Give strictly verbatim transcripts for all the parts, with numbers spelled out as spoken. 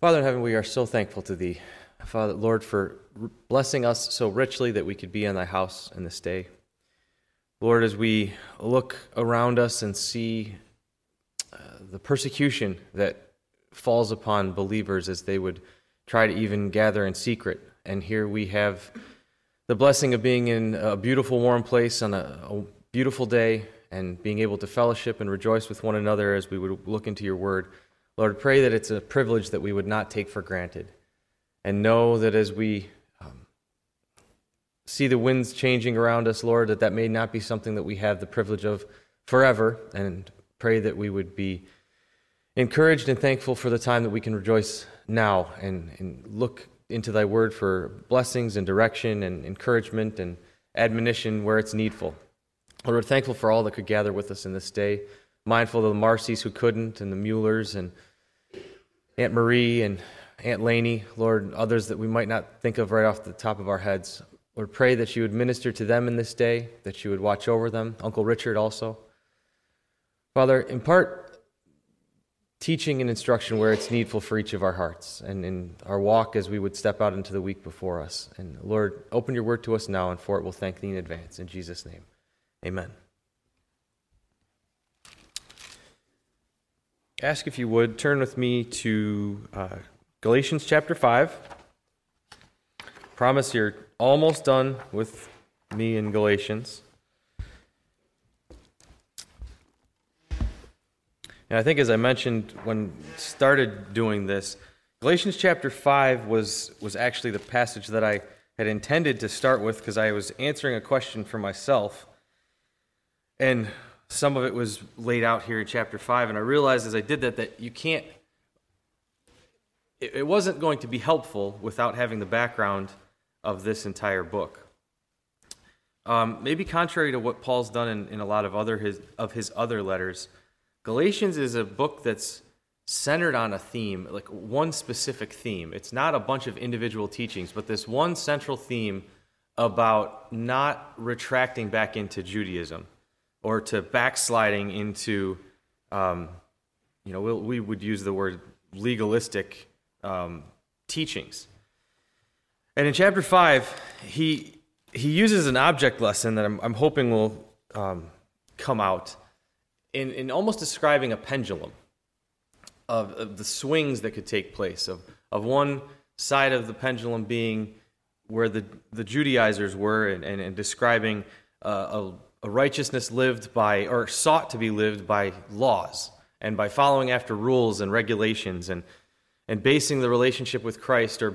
Father in heaven, we are so thankful to thee, Father, Lord, for blessing us so richly that we could be in thy house in this day. Lord, as we look around us and see uh, the persecution that falls upon believers as they would try to even gather in secret, and here we have the blessing of being in a beautiful, warm place on a, a beautiful day and being able to fellowship and rejoice with one another as we would look into your word. Lord, pray that it's a privilege that we would not take for granted, and know that as we um, see the winds changing around us, Lord, that that may not be something that we have the privilege of forever, and pray that we would be encouraged and thankful for the time that we can rejoice now and, and look into thy word for blessings and direction and encouragement and admonition where it's needful. Lord, we're thankful for all that could gather with us in this day, mindful of the Marcies who couldn't, and the Muellers, and Aunt Marie, and Aunt Laney, Lord, others that we might not think of right off the top of our heads. Lord, pray that you would minister to them in this day, that you would watch over them, Uncle Richard also. Father, impart teaching and instruction where it's needful for each of our hearts, and in our walk as we would step out into the week before us. And Lord, open your word to us now, and for it we'll thank thee in advance. In Jesus' name, amen. Ask if you would, turn with me to uh, Galatians chapter five. Promise you're almost done with me in Galatians. And I think as I mentioned when started doing this, Galatians chapter five was, was actually the passage that I had intended to start with because I was answering a question for myself. And some of it was laid out here in chapter five, and I realized as I did that that you can't, it wasn't going to be helpful without having the background of this entire book. Um, maybe contrary to what Paul's done in, in a lot of other his, of his other letters, Galatians is a book that's centered on a theme, like one specific theme. It's not a bunch of individual teachings, but this one central theme about not retracting back into Judaism, or to backsliding into, um, you know, we'll, we would use the word legalistic um, teachings. And in chapter five, he he uses an object lesson that I'm, I'm hoping will um, come out in, in almost describing a pendulum of, of the swings that could take place, of, of one side of the pendulum being where the, the Judaizers were and, and, and describing uh, a A righteousness lived by, or sought to be lived by, laws and by following after rules and regulations, and and basing the relationship with Christ, or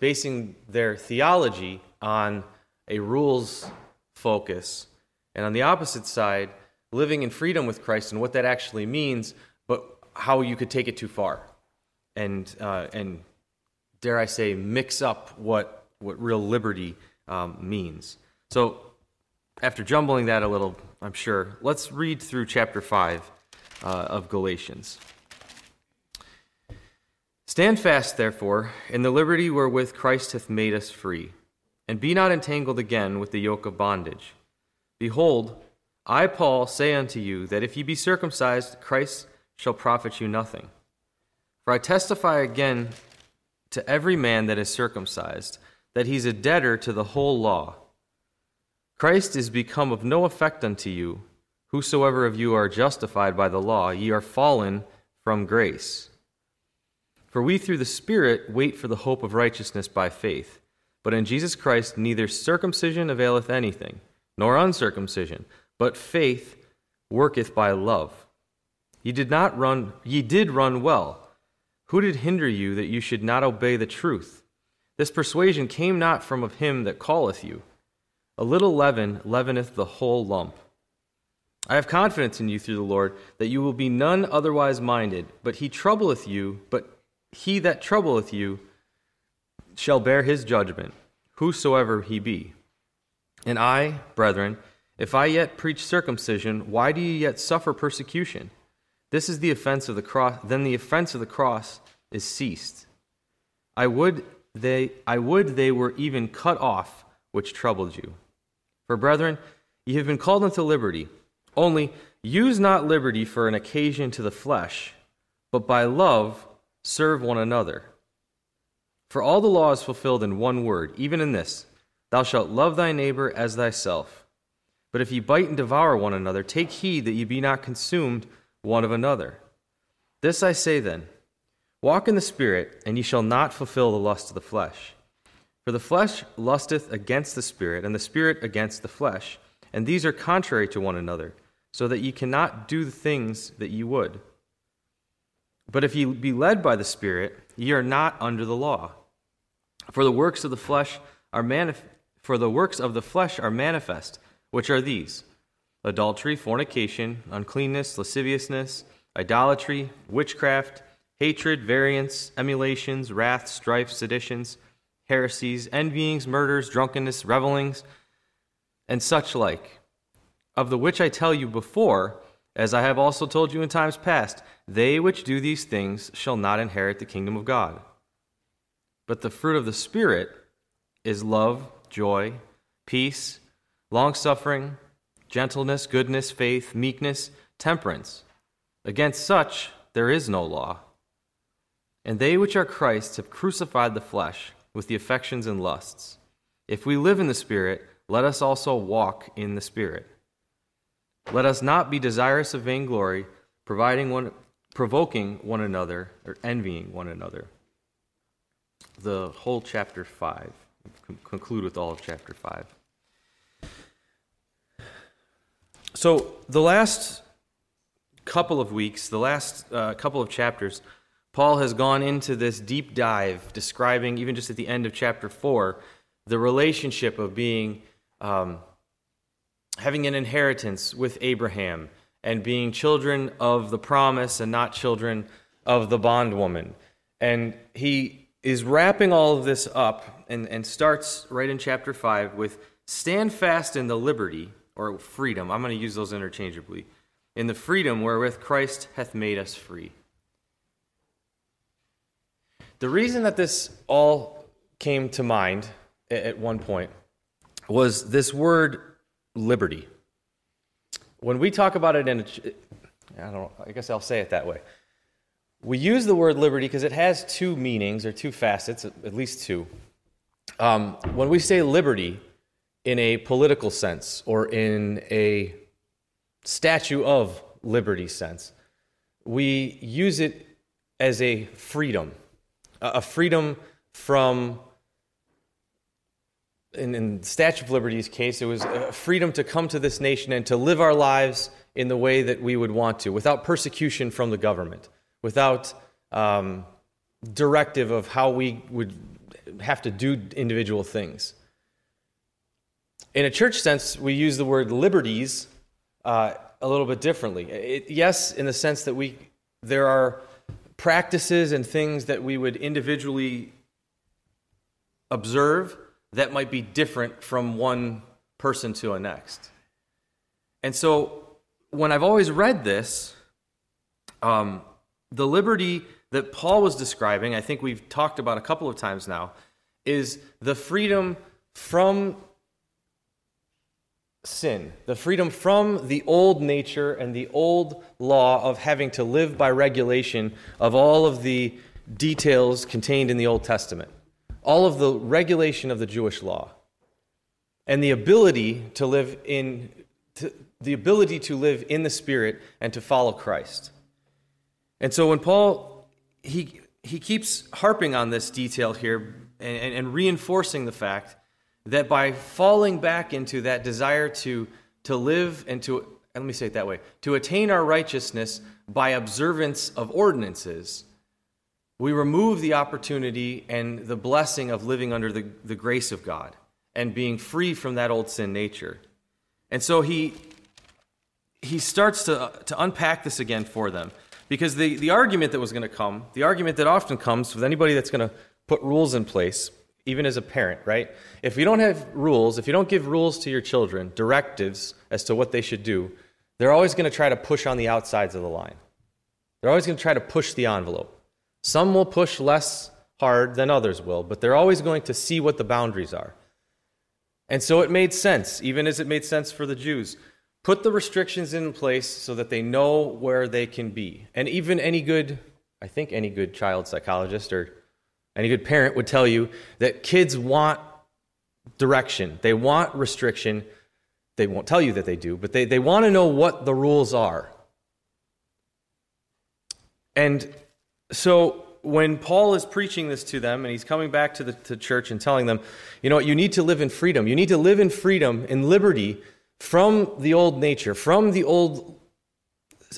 basing their theology on a rules focus. And on the opposite side, living in freedom with Christ and what that actually means, but how you could take it too far, and uh, and dare I say, mix up what what real liberty um, means. So, after jumbling that a little, I'm sure, let's read through chapter five uh, of Galatians. Stand fast, therefore, in the liberty wherewith Christ hath made us free, and be not entangled again with the yoke of bondage. Behold, I, Paul, say unto you, that if ye be circumcised, Christ shall profit you nothing. For I testify again to every man that is circumcised, that he's a debtor to the whole law. Christ is become of no effect unto you. Whosoever of you are justified by the law, ye are fallen from grace. For we through the Spirit wait for the hope of righteousness by faith. But in Jesus Christ neither circumcision availeth anything, nor uncircumcision, but faith worketh by love. Ye did not run, ye did run well. Who did hinder you that you should not obey the truth? This persuasion came not from of him that calleth you. A little leaven leaveneth the whole lump. I have confidence in you through the Lord, that you will be none otherwise minded, but he troubleth you, but he that troubleth you shall bear his judgment, whosoever he be. And I, brethren, if I yet preach circumcision, why do ye yet suffer persecution? This is the offense of the cross, then the offense of the cross is ceased. I would they I would they were even cut off, which troubled you. For brethren, ye have been called unto liberty. Only use not liberty for an occasion to the flesh, but by love serve one another. For all the law is fulfilled in one word, even in this, thou shalt love thy neighbor as thyself. But if ye bite and devour one another, take heed that ye be not consumed one of another. This I say then, walk in the Spirit, and ye shall not fulfill the lust of the flesh. For the flesh lusteth against the Spirit, and the Spirit against the flesh, and these are contrary to one another, so that ye cannot do the things that ye would. But if ye be led by the Spirit, ye are not under the law. For the works of the flesh are manif- for the works of the flesh are manifest, which are these: adultery, fornication, uncleanness, lasciviousness, idolatry, witchcraft, hatred, variance, emulations, wrath, strife, seditions, heresies, envyings, murders, drunkenness, revellings, and such like, of the which I tell you before, as I have also told you in times past, they which do these things shall not inherit the kingdom of God. But the fruit of the Spirit is love, joy, peace, long-suffering, gentleness, goodness, faith, meekness, temperance. Against such there is no law. And they which are Christ's have crucified the flesh with the affections and lusts. If we live in the Spirit, let us also walk in the Spirit. Let us not be desirous of vainglory, providing one, provoking one another, or envying one another. The whole chapter five. Conclude with all of chapter five. So the last couple of weeks, the last uh, couple of chapters, Paul has gone into this deep dive, describing, even just at the end of chapter four, the relationship of being... Um, having an inheritance with Abraham and being children of the promise and not children of the bondwoman. And he is wrapping all of this up and, and starts right in chapter five with stand fast in the liberty or freedom. I'm going to use those interchangeably. In the freedom wherewith Christ hath made us free. The reason that this all came to mind at one point was this word liberty. When we talk about it in, a, I don't. I guess I'll say it that way. We use the word liberty because it has two meanings or two facets, at least two. Um, when we say liberty in a political sense or in a Statue of Liberty sense, we use it as a freedom, a freedom from. In, in the Statue of Liberty's case, it was a freedom to come to this nation and to live our lives in the way that we would want to, without persecution from the government, without um, directive of how we would have to do individual things. In a church sense, we use the word liberties uh, a little bit differently. It, yes, in the sense that we there are practices and things that we would individually observe that might be different from one person to a next. And so when I've always read this, um, the liberty that Paul was describing, I think we've talked about a couple of times now, is the freedom from sin, the freedom from the old nature and the old law of having to live by regulation of all of the details contained in the Old Testament. All of the regulation of the Jewish law, and the ability to live in to, the ability to live in the Spirit and to follow Christ. And so when Paul he he keeps harping on this detail here and, and, and reinforcing the fact that by falling back into that desire to to live and to and let me say it that way to attain our righteousness by observance of ordinances, we remove the opportunity and the blessing of living under the, the grace of God and being free from that old sin nature. And so he he starts to to unpack this again for them. Because the, the argument that was going to come, the argument that often comes with anybody that's going to put rules in place, even as a parent, right? If you don't have rules, if you don't give rules to your children, directives as to what they should do, they're always going to try to push on the outsides of the line. They're always going to try to push the envelope. Some will push less hard than others will, but they're always going to see what the boundaries are. And so it made sense, even as it made sense for the Jews. Put the restrictions in place so that they know where they can be. And even any good, I think any good child psychologist or Any good parent would tell you that kids want direction. They want restriction. They won't tell you that they do, but they, they want to know what the rules are. And so when Paul is preaching this to them, and he's coming back to the to church and telling them, you know what, you need to live in freedom. You need to live in freedom, in liberty from the old nature, from the old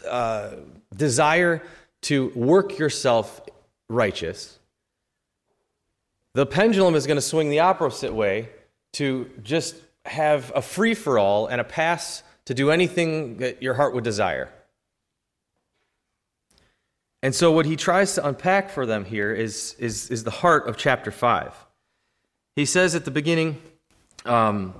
uh, desire to work yourself righteous. The pendulum is going to swing the opposite way to just have a free-for-all and a pass to do anything that your heart would desire. And so what he tries to unpack for them here is, is, is the heart of chapter five. He says at the beginning, um,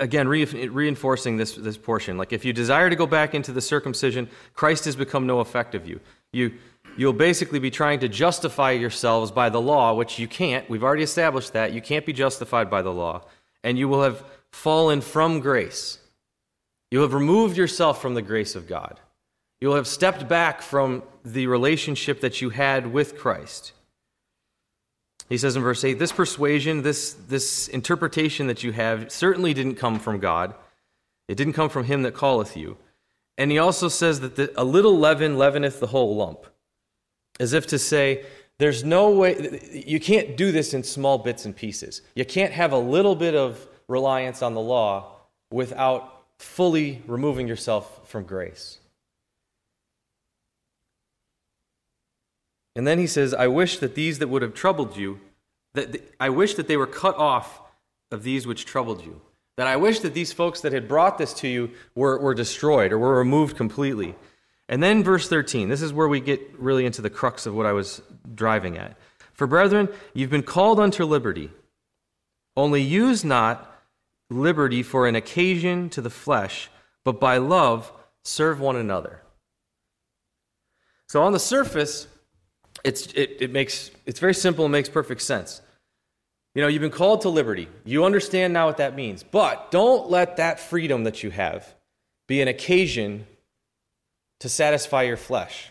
again, re- reinforcing this, this portion, like, if you desire to go back into the circumcision, Christ has become no effect of you. You... You'll basically be trying to justify yourselves by the law, which you can't. We've already established that. You can't be justified by the law. And you will have fallen from grace. You have removed yourself from the grace of God. You will have stepped back from the relationship that you had with Christ. He says in verse eight, this persuasion, this, this interpretation that you have certainly didn't come from God. It didn't come from him that calleth you. And he also says that the, a little leaven leaveneth the whole lump. As if to say, there's no way, you can't do this in small bits and pieces. You can't have a little bit of reliance on the law without fully removing yourself from grace. And then he says, I wish that these that would have troubled you, that th- I wish that they were cut off of these which troubled you. That I wish that these folks that had brought this to you were, were destroyed or were removed completely. And then verse thirteen, this is where we get really into the crux of what I was driving at. For brethren, you've been called unto liberty. Only use not liberty for an occasion to the flesh, but by love serve one another. So on the surface, it's it, it makes it's very simple and makes perfect sense. You know, you've been called to liberty. You understand now what that means. But don't let that freedom that you have be an occasion to satisfy your flesh.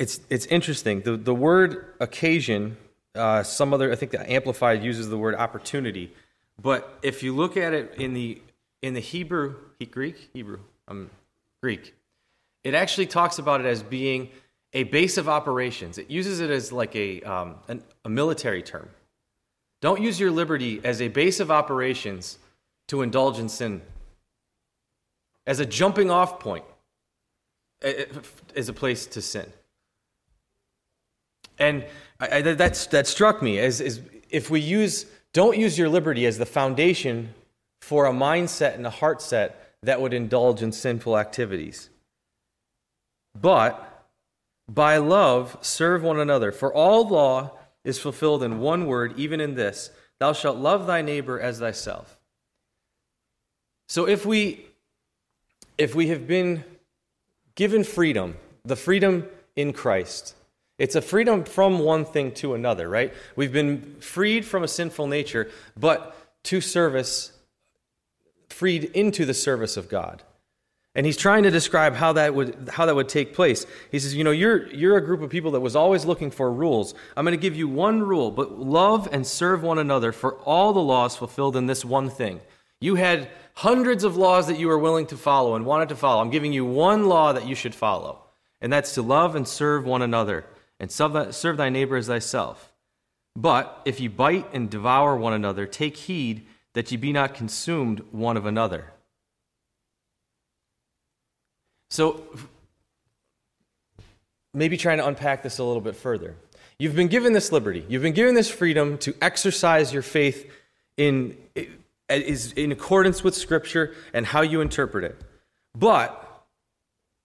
It's it's interesting. The the word occasion, uh, some other, I think the Amplified uses the word opportunity. But if you look at it in the in the Hebrew, Greek, Hebrew, um, Greek, it actually talks about it as being a base of operations. It uses it as like a um, an, a military term. Don't use your liberty as a base of operations to indulge in sin, as a jumping off point. Is a place to sin. And I, I, that's, that struck me as, as if we use, don't use your liberty as the foundation for a mindset and a heart set that would indulge in sinful activities. But by love, serve one another. For all law is fulfilled in one word, even in this, thou shalt love thy neighbor as thyself. So if we, if we have been given freedom, the freedom in Christ. It's a freedom from one thing to another, right? We've been freed from a sinful nature, but to service, freed into the service of God. And he's trying to describe how that would how that would take place. He says, you know, you're you're a group of people that was always looking for rules. I'm going to give you one rule, but love and serve one another, for all the law is fulfilled in this one thing. You had hundreds of laws that you were willing to follow and wanted to follow. I'm giving you one law that you should follow, and that's to love and serve one another, and serve thy neighbor as thyself. But if ye bite and devour one another, take heed that ye be not consumed one of another. So maybe trying to unpack this a little bit further. You've been given this liberty. You've been given this freedom to exercise your faith in is in accordance with Scripture and how you interpret it. But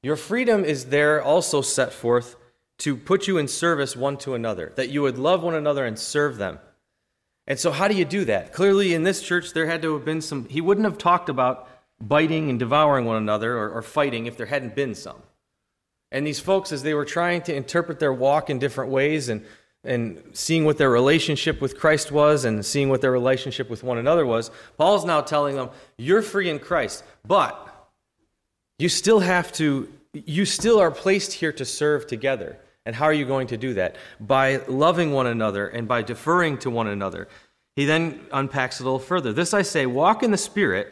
your freedom is there also set forth to put you in service one to another, that you would love one another and serve them. And so how do you do that? Clearly in this church there had to have been some, he wouldn't have talked about biting and devouring one another or, or fighting if there hadn't been some. And these folks, as they were trying to interpret their walk in different ways and and seeing what their relationship with Christ was and seeing what their relationship with one another was, Paul's now telling them, you're free in Christ, but you still have to, you still are placed here to serve together. And how are you going to do that? By loving one another and by deferring to one another. He then unpacks it a little further. This I say, walk in the Spirit,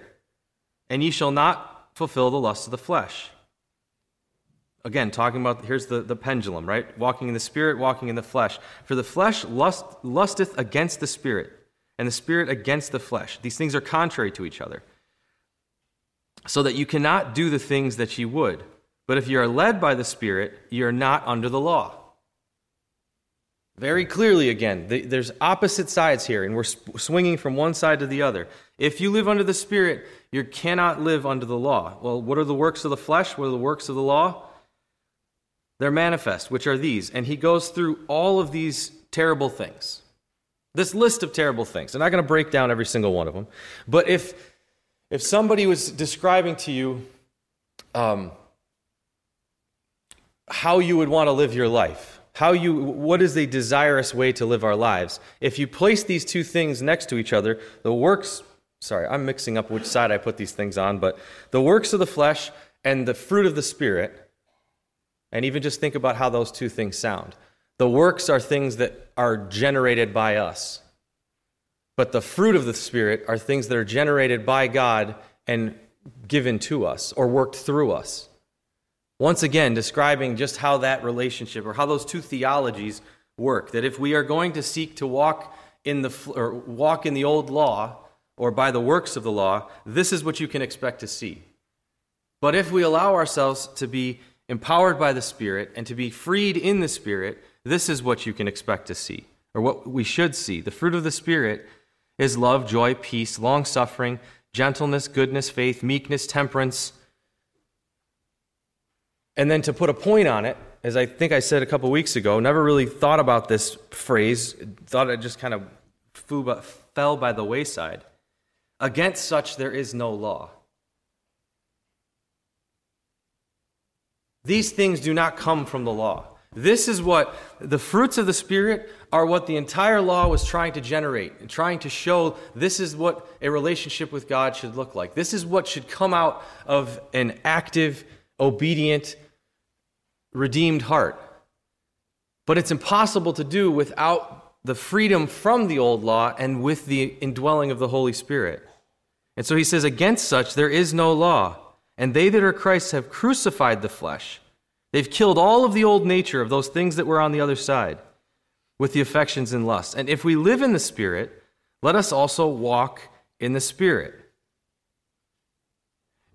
and ye shall not fulfill the lusts of the flesh. Again, talking about, here's the, the pendulum, right? Walking in the Spirit, walking in the flesh. For the flesh lust, lusteth against the Spirit, and the Spirit against the flesh. These things are contrary to each other, so that you cannot do the things that ye would. But if you are led by the Spirit, you are not under the law. Very clearly, again, the, there's opposite sides here, and we're sp- swinging from one side to the other. If you live under the Spirit, you cannot live under the law. Well, what are the works of the flesh? What are the works of the law? They're manifest, which are these. And he goes through all of these terrible things, this list of terrible things. I'm not going to break down every single one of them. But if if somebody was describing to you um, how you would want to live your life, how you, what is the desirous way to live our lives, if you place these two things next to each other, the works, sorry, I'm mixing up which side I put these things on, but the works of the flesh and the fruit of the Spirit, and even just think about how those two things sound. The works are things that are generated by us. But the fruit of the Spirit are things that are generated by God and given to us or worked through us. Once again, describing just how that relationship or how those two theologies work. That if we are going to seek to walk in the or walk in the old law or by the works of the law, this is what you can expect to see. But if we allow ourselves to be empowered by the Spirit and to be freed in the Spirit, this is what you can expect to see, or what we should see. The fruit of the Spirit is love, joy, peace, long-suffering, gentleness, goodness, faith, meekness, temperance. And then to put a point on it, as I think I said a couple weeks ago, never really thought about this phrase, thought it just kind of fell by the wayside. Against such there is no law. These things do not come from the law. This is what the fruits of the Spirit are, what the entire law was trying to generate and trying to show. This is what a relationship with God should look like. This is what should come out of an active, obedient, redeemed heart. But it's impossible to do without the freedom from the old law and with the indwelling of the Holy Spirit. And so he says, against such there is no law. And they that are Christ's have crucified the flesh. They've killed all of the old nature of those things that were on the other side with the affections and lusts. And if we live in the Spirit, let us also walk in the Spirit.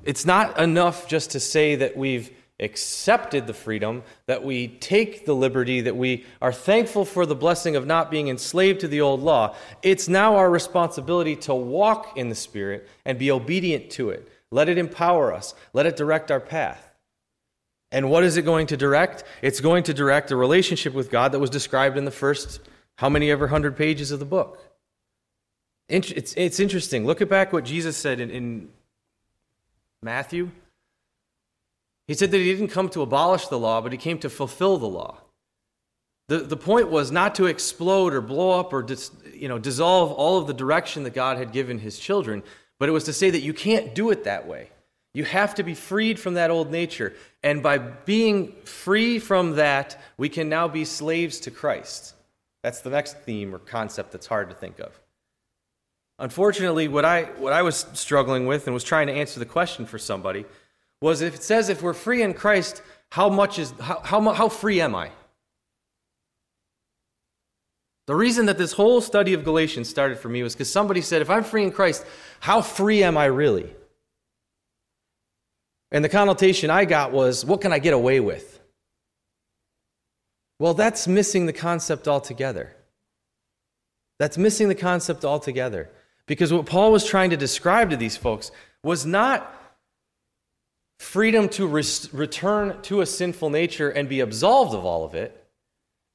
It's not enough just to say that we've accepted the freedom, that we take the liberty, that we are thankful for the blessing of not being enslaved to the old law. It's now our responsibility to walk in the Spirit and be obedient to it. Let it empower us. Let it direct our path. And what is it going to direct? It's going to direct a relationship with God that was described in the first how many ever hundred pages of the book. It's, it's interesting. Look at back what Jesus said in, in Matthew. He said that he didn't come to abolish the law, but he came to fulfill the law. The, the point was not to explode or blow up or dis, you know, dissolve all of the direction that God had given his children, but it was to say that you can't do it that way. You have to be freed from that old nature. And by being free from that, we can now be slaves to Christ. That's the next theme or concept that's hard to think of. Unfortunately, what I what I was struggling with and was trying to answer the question for somebody was, if it says if we're free in Christ, how much is how how, how free am I? The reason that this whole study of Galatians started for me was because somebody said, if I'm free in Christ, how free am I really? And the connotation I got was, what can I get away with? Well, that's missing the concept altogether. That's missing the concept altogether. Because what Paul was trying to describe to these folks was not freedom to re- return to a sinful nature and be absolved of all of it.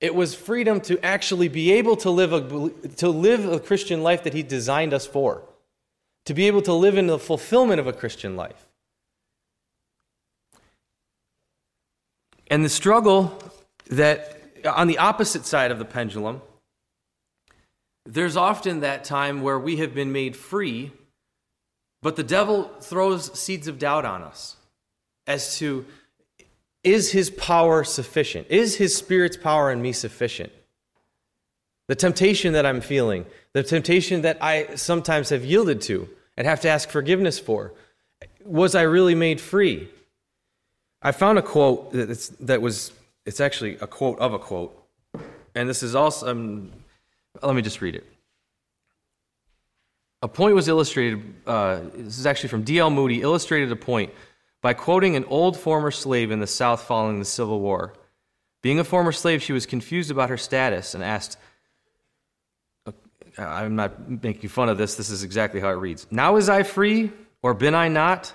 It was freedom to actually be able to live a to live a Christian life that he designed us for, to be able to live in the fulfillment of a Christian life. And the struggle that, on the opposite side of the pendulum, there's often that time where we have been made free, but the devil throws seeds of doubt on us as to is his power sufficient? Is his Spirit's power in me sufficient? The temptation that I'm feeling, the temptation that I sometimes have yielded to and have to ask forgiveness for, was I really made free? I found a quote that's, that was, it's actually a quote of a quote. And this is also, um, let me just read it. A point was illustrated, uh, this is actually from D L Moody, illustrated a point by quoting an old former slave in the South following the Civil War. Being a former slave, she was confused about her status and asked, I'm not making fun of this, this is exactly how it reads. Now is I free, or been I not?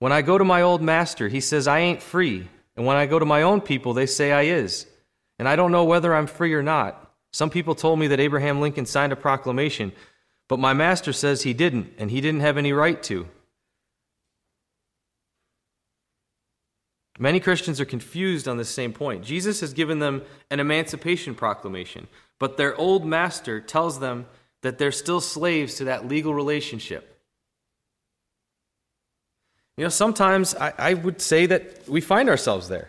When I go to my old master, he says I ain't free, and when I go to my own people, they say I is, and I don't know whether I'm free or not. Some people told me that Abraham Lincoln signed a proclamation, but my master says he didn't, and he didn't have any right to. Many Christians are confused on this same point. Jesus has given them an emancipation proclamation, but their old master tells them that they're still slaves to that legal relationship. You know, sometimes I, I would say that we find ourselves there.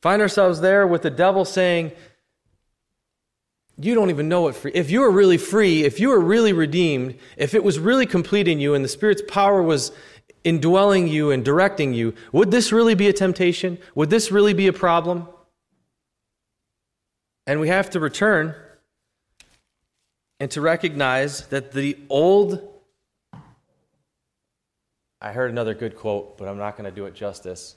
Find ourselves there with the devil saying, you don't even know what free. If you were really free, if you were really redeemed, if it was really complete in you and the Spirit's power was indwelling you and directing you, would this really be a temptation? Would this really be a problem? And we have to return and to recognize that the old, I heard another good quote, but I'm not going to do it justice.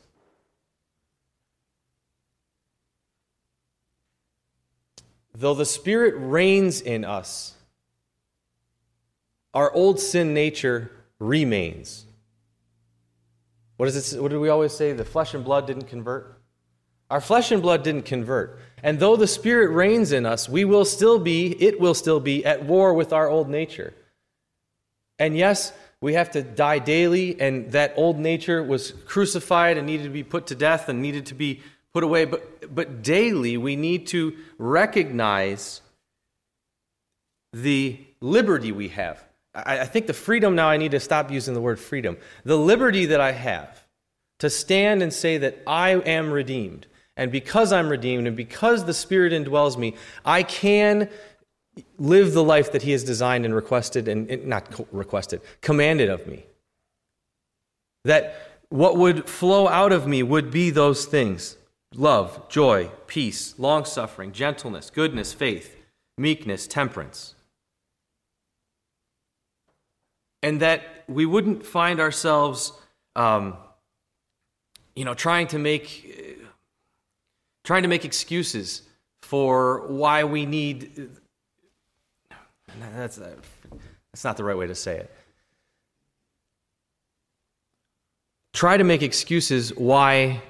Though the Spirit reigns in us, our old sin nature remains. What is it? What do we always say? The flesh and blood didn't convert. Our flesh and blood didn't convert. And though the Spirit reigns in us, we will still be, it will still be, at war with our old nature. And yes, we have to die daily, and that old nature was crucified and needed to be put to death and needed to be put away. But, but daily, we need to recognize the liberty we have. I think the freedom now, I need to stop using the word freedom. The liberty that I have to stand and say that I am redeemed. And because I'm redeemed and because the Spirit indwells me, I can live the life that He has designed and requested and not requested, commanded of me. That what would flow out of me would be those things: love, joy, peace, long-suffering, gentleness, goodness, faith, meekness, temperance. And that we wouldn't find ourselves, um, you know, trying to make, trying to make excuses for why we need. That's that's not the right way to say it. Try to make excuses why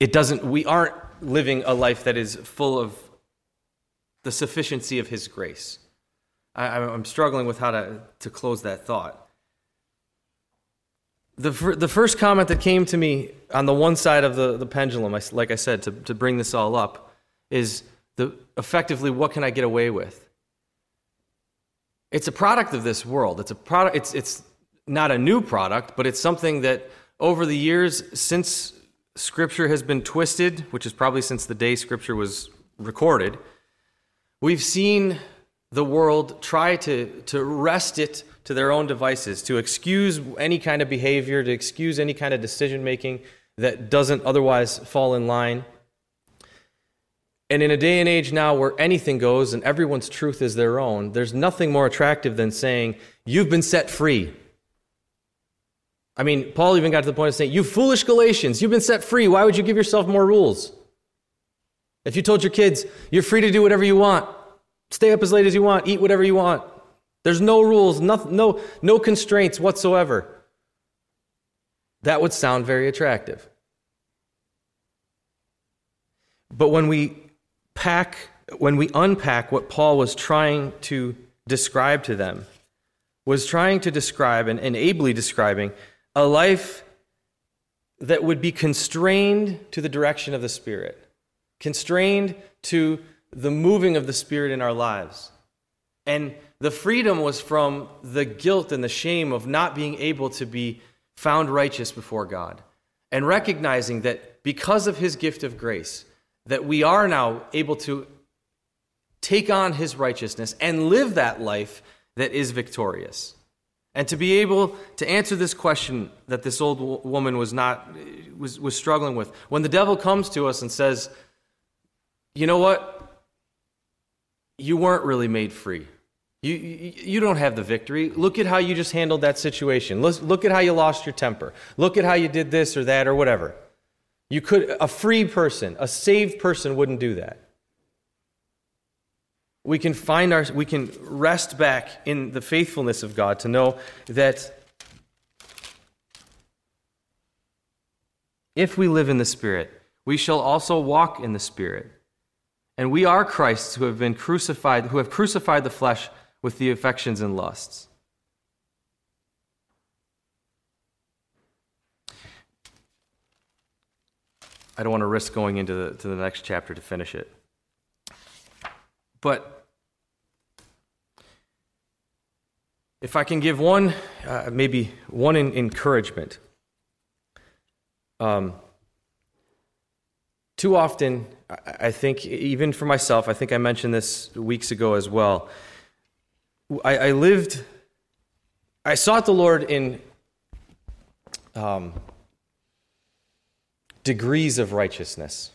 it doesn't. We aren't living a life that is full of the sufficiency of His grace. I'm struggling with how to, to close that thought. The fir- the first comment that came to me on the one side of the, the pendulum, I, like I said, to, to bring this all up, is the effectively, what can I get away with? It's a product of this world. It's a product. It's it's not a new product, but it's something that over the years, since Scripture has been twisted, which is probably since the day Scripture was recorded, we've seen the world try to, to wrest it to their own devices, to excuse any kind of behavior, to excuse any kind of decision-making that doesn't otherwise fall in line. And in a day and age now where anything goes and everyone's truth is their own, there's nothing more attractive than saying, you've been set free. I mean, Paul even got to the point of saying, you foolish Galatians, you've been set free. Why would you give yourself more rules? If you told your kids, you're free to do whatever you want, stay up as late as you want, eat whatever you want. There's no rules, no, no, no constraints whatsoever. That would sound very attractive. But when we pack, when we unpack what Paul was trying to describe to them, was trying to describe and, and ably describing a life that would be constrained to the direction of the Spirit, constrained to the moving of the Spirit in our lives. And the freedom was from the guilt and the shame of not being able to be found righteous before God, and recognizing that because of his gift of grace, that we are now able to take on his righteousness and live that life that is victorious. And to be able to answer this question that this old woman was not was, was struggling with, when the devil comes to us and says, you know what, you weren't really made free. You, you, you don't have the victory. Look at how you just handled that situation. Look, look at how you lost your temper. Look at how you did this or that or whatever. You could, a free person, a saved person wouldn't do that. We can find our, we can rest back in the faithfulness of God to know that if we live in the Spirit, we shall also walk in the Spirit. And we are Christ's who have been crucified, who have crucified the flesh with the affections and lusts. I don't want to risk going into the, to the next chapter to finish it. But if I can give one, uh, maybe one in encouragement. Um, too often, I, I think, even for myself, I think I mentioned this weeks ago as well. I, I lived, I sought the Lord in um, degrees of righteousness,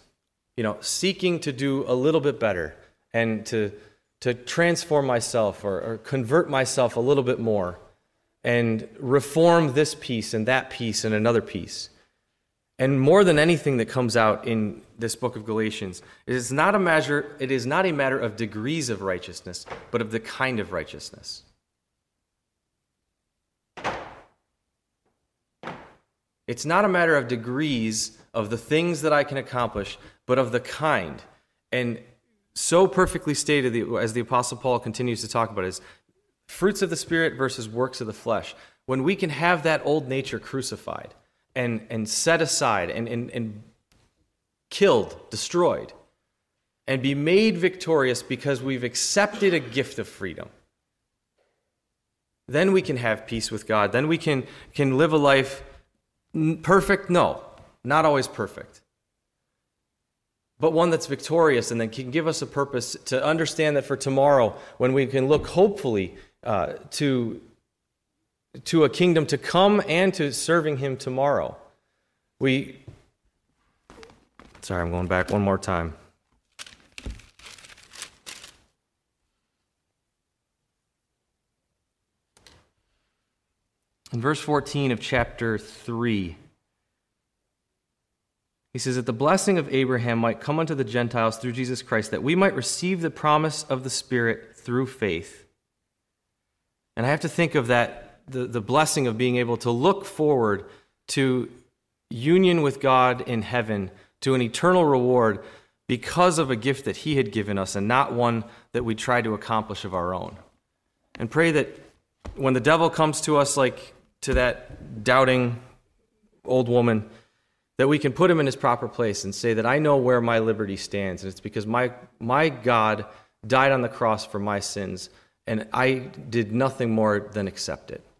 you know, seeking to do a little bit better. And to to transform myself or, or convert myself a little bit more and reform this piece and that piece and another piece. And more than anything that comes out in this book of Galatians, it is not a measure, it is not a matter of degrees of righteousness, but of the kind of righteousness. It's not a matter of degrees of the things that I can accomplish, but of the kind. And so perfectly stated, as the Apostle Paul continues to talk about, is fruits of the Spirit versus works of the flesh. When we can have that old nature crucified and, and set aside and, and, and killed, destroyed, and be made victorious because we've accepted a gift of freedom, then we can have peace with God. Then we can, can live a life perfect? No, not always perfect, but one that's victorious and that can give us a purpose to understand that for tomorrow, when we can look hopefully uh, to, to a kingdom to come and to serving him tomorrow. We, sorry, I'm going back one more time. In verse fourteen of chapter three, he says that the blessing of Abraham might come unto the Gentiles through Jesus Christ, that we might receive the promise of the Spirit through faith. And I have to think of that, the, the blessing of being able to look forward to union with God in heaven, to an eternal reward because of a gift that he had given us and not one that we try to accomplish of our own. And pray that when the devil comes to us like to that doubting old woman, that we can put him in his proper place and say that I know where my liberty stands, and it's because my my God died on the cross for my sins, and I did nothing more than accept it.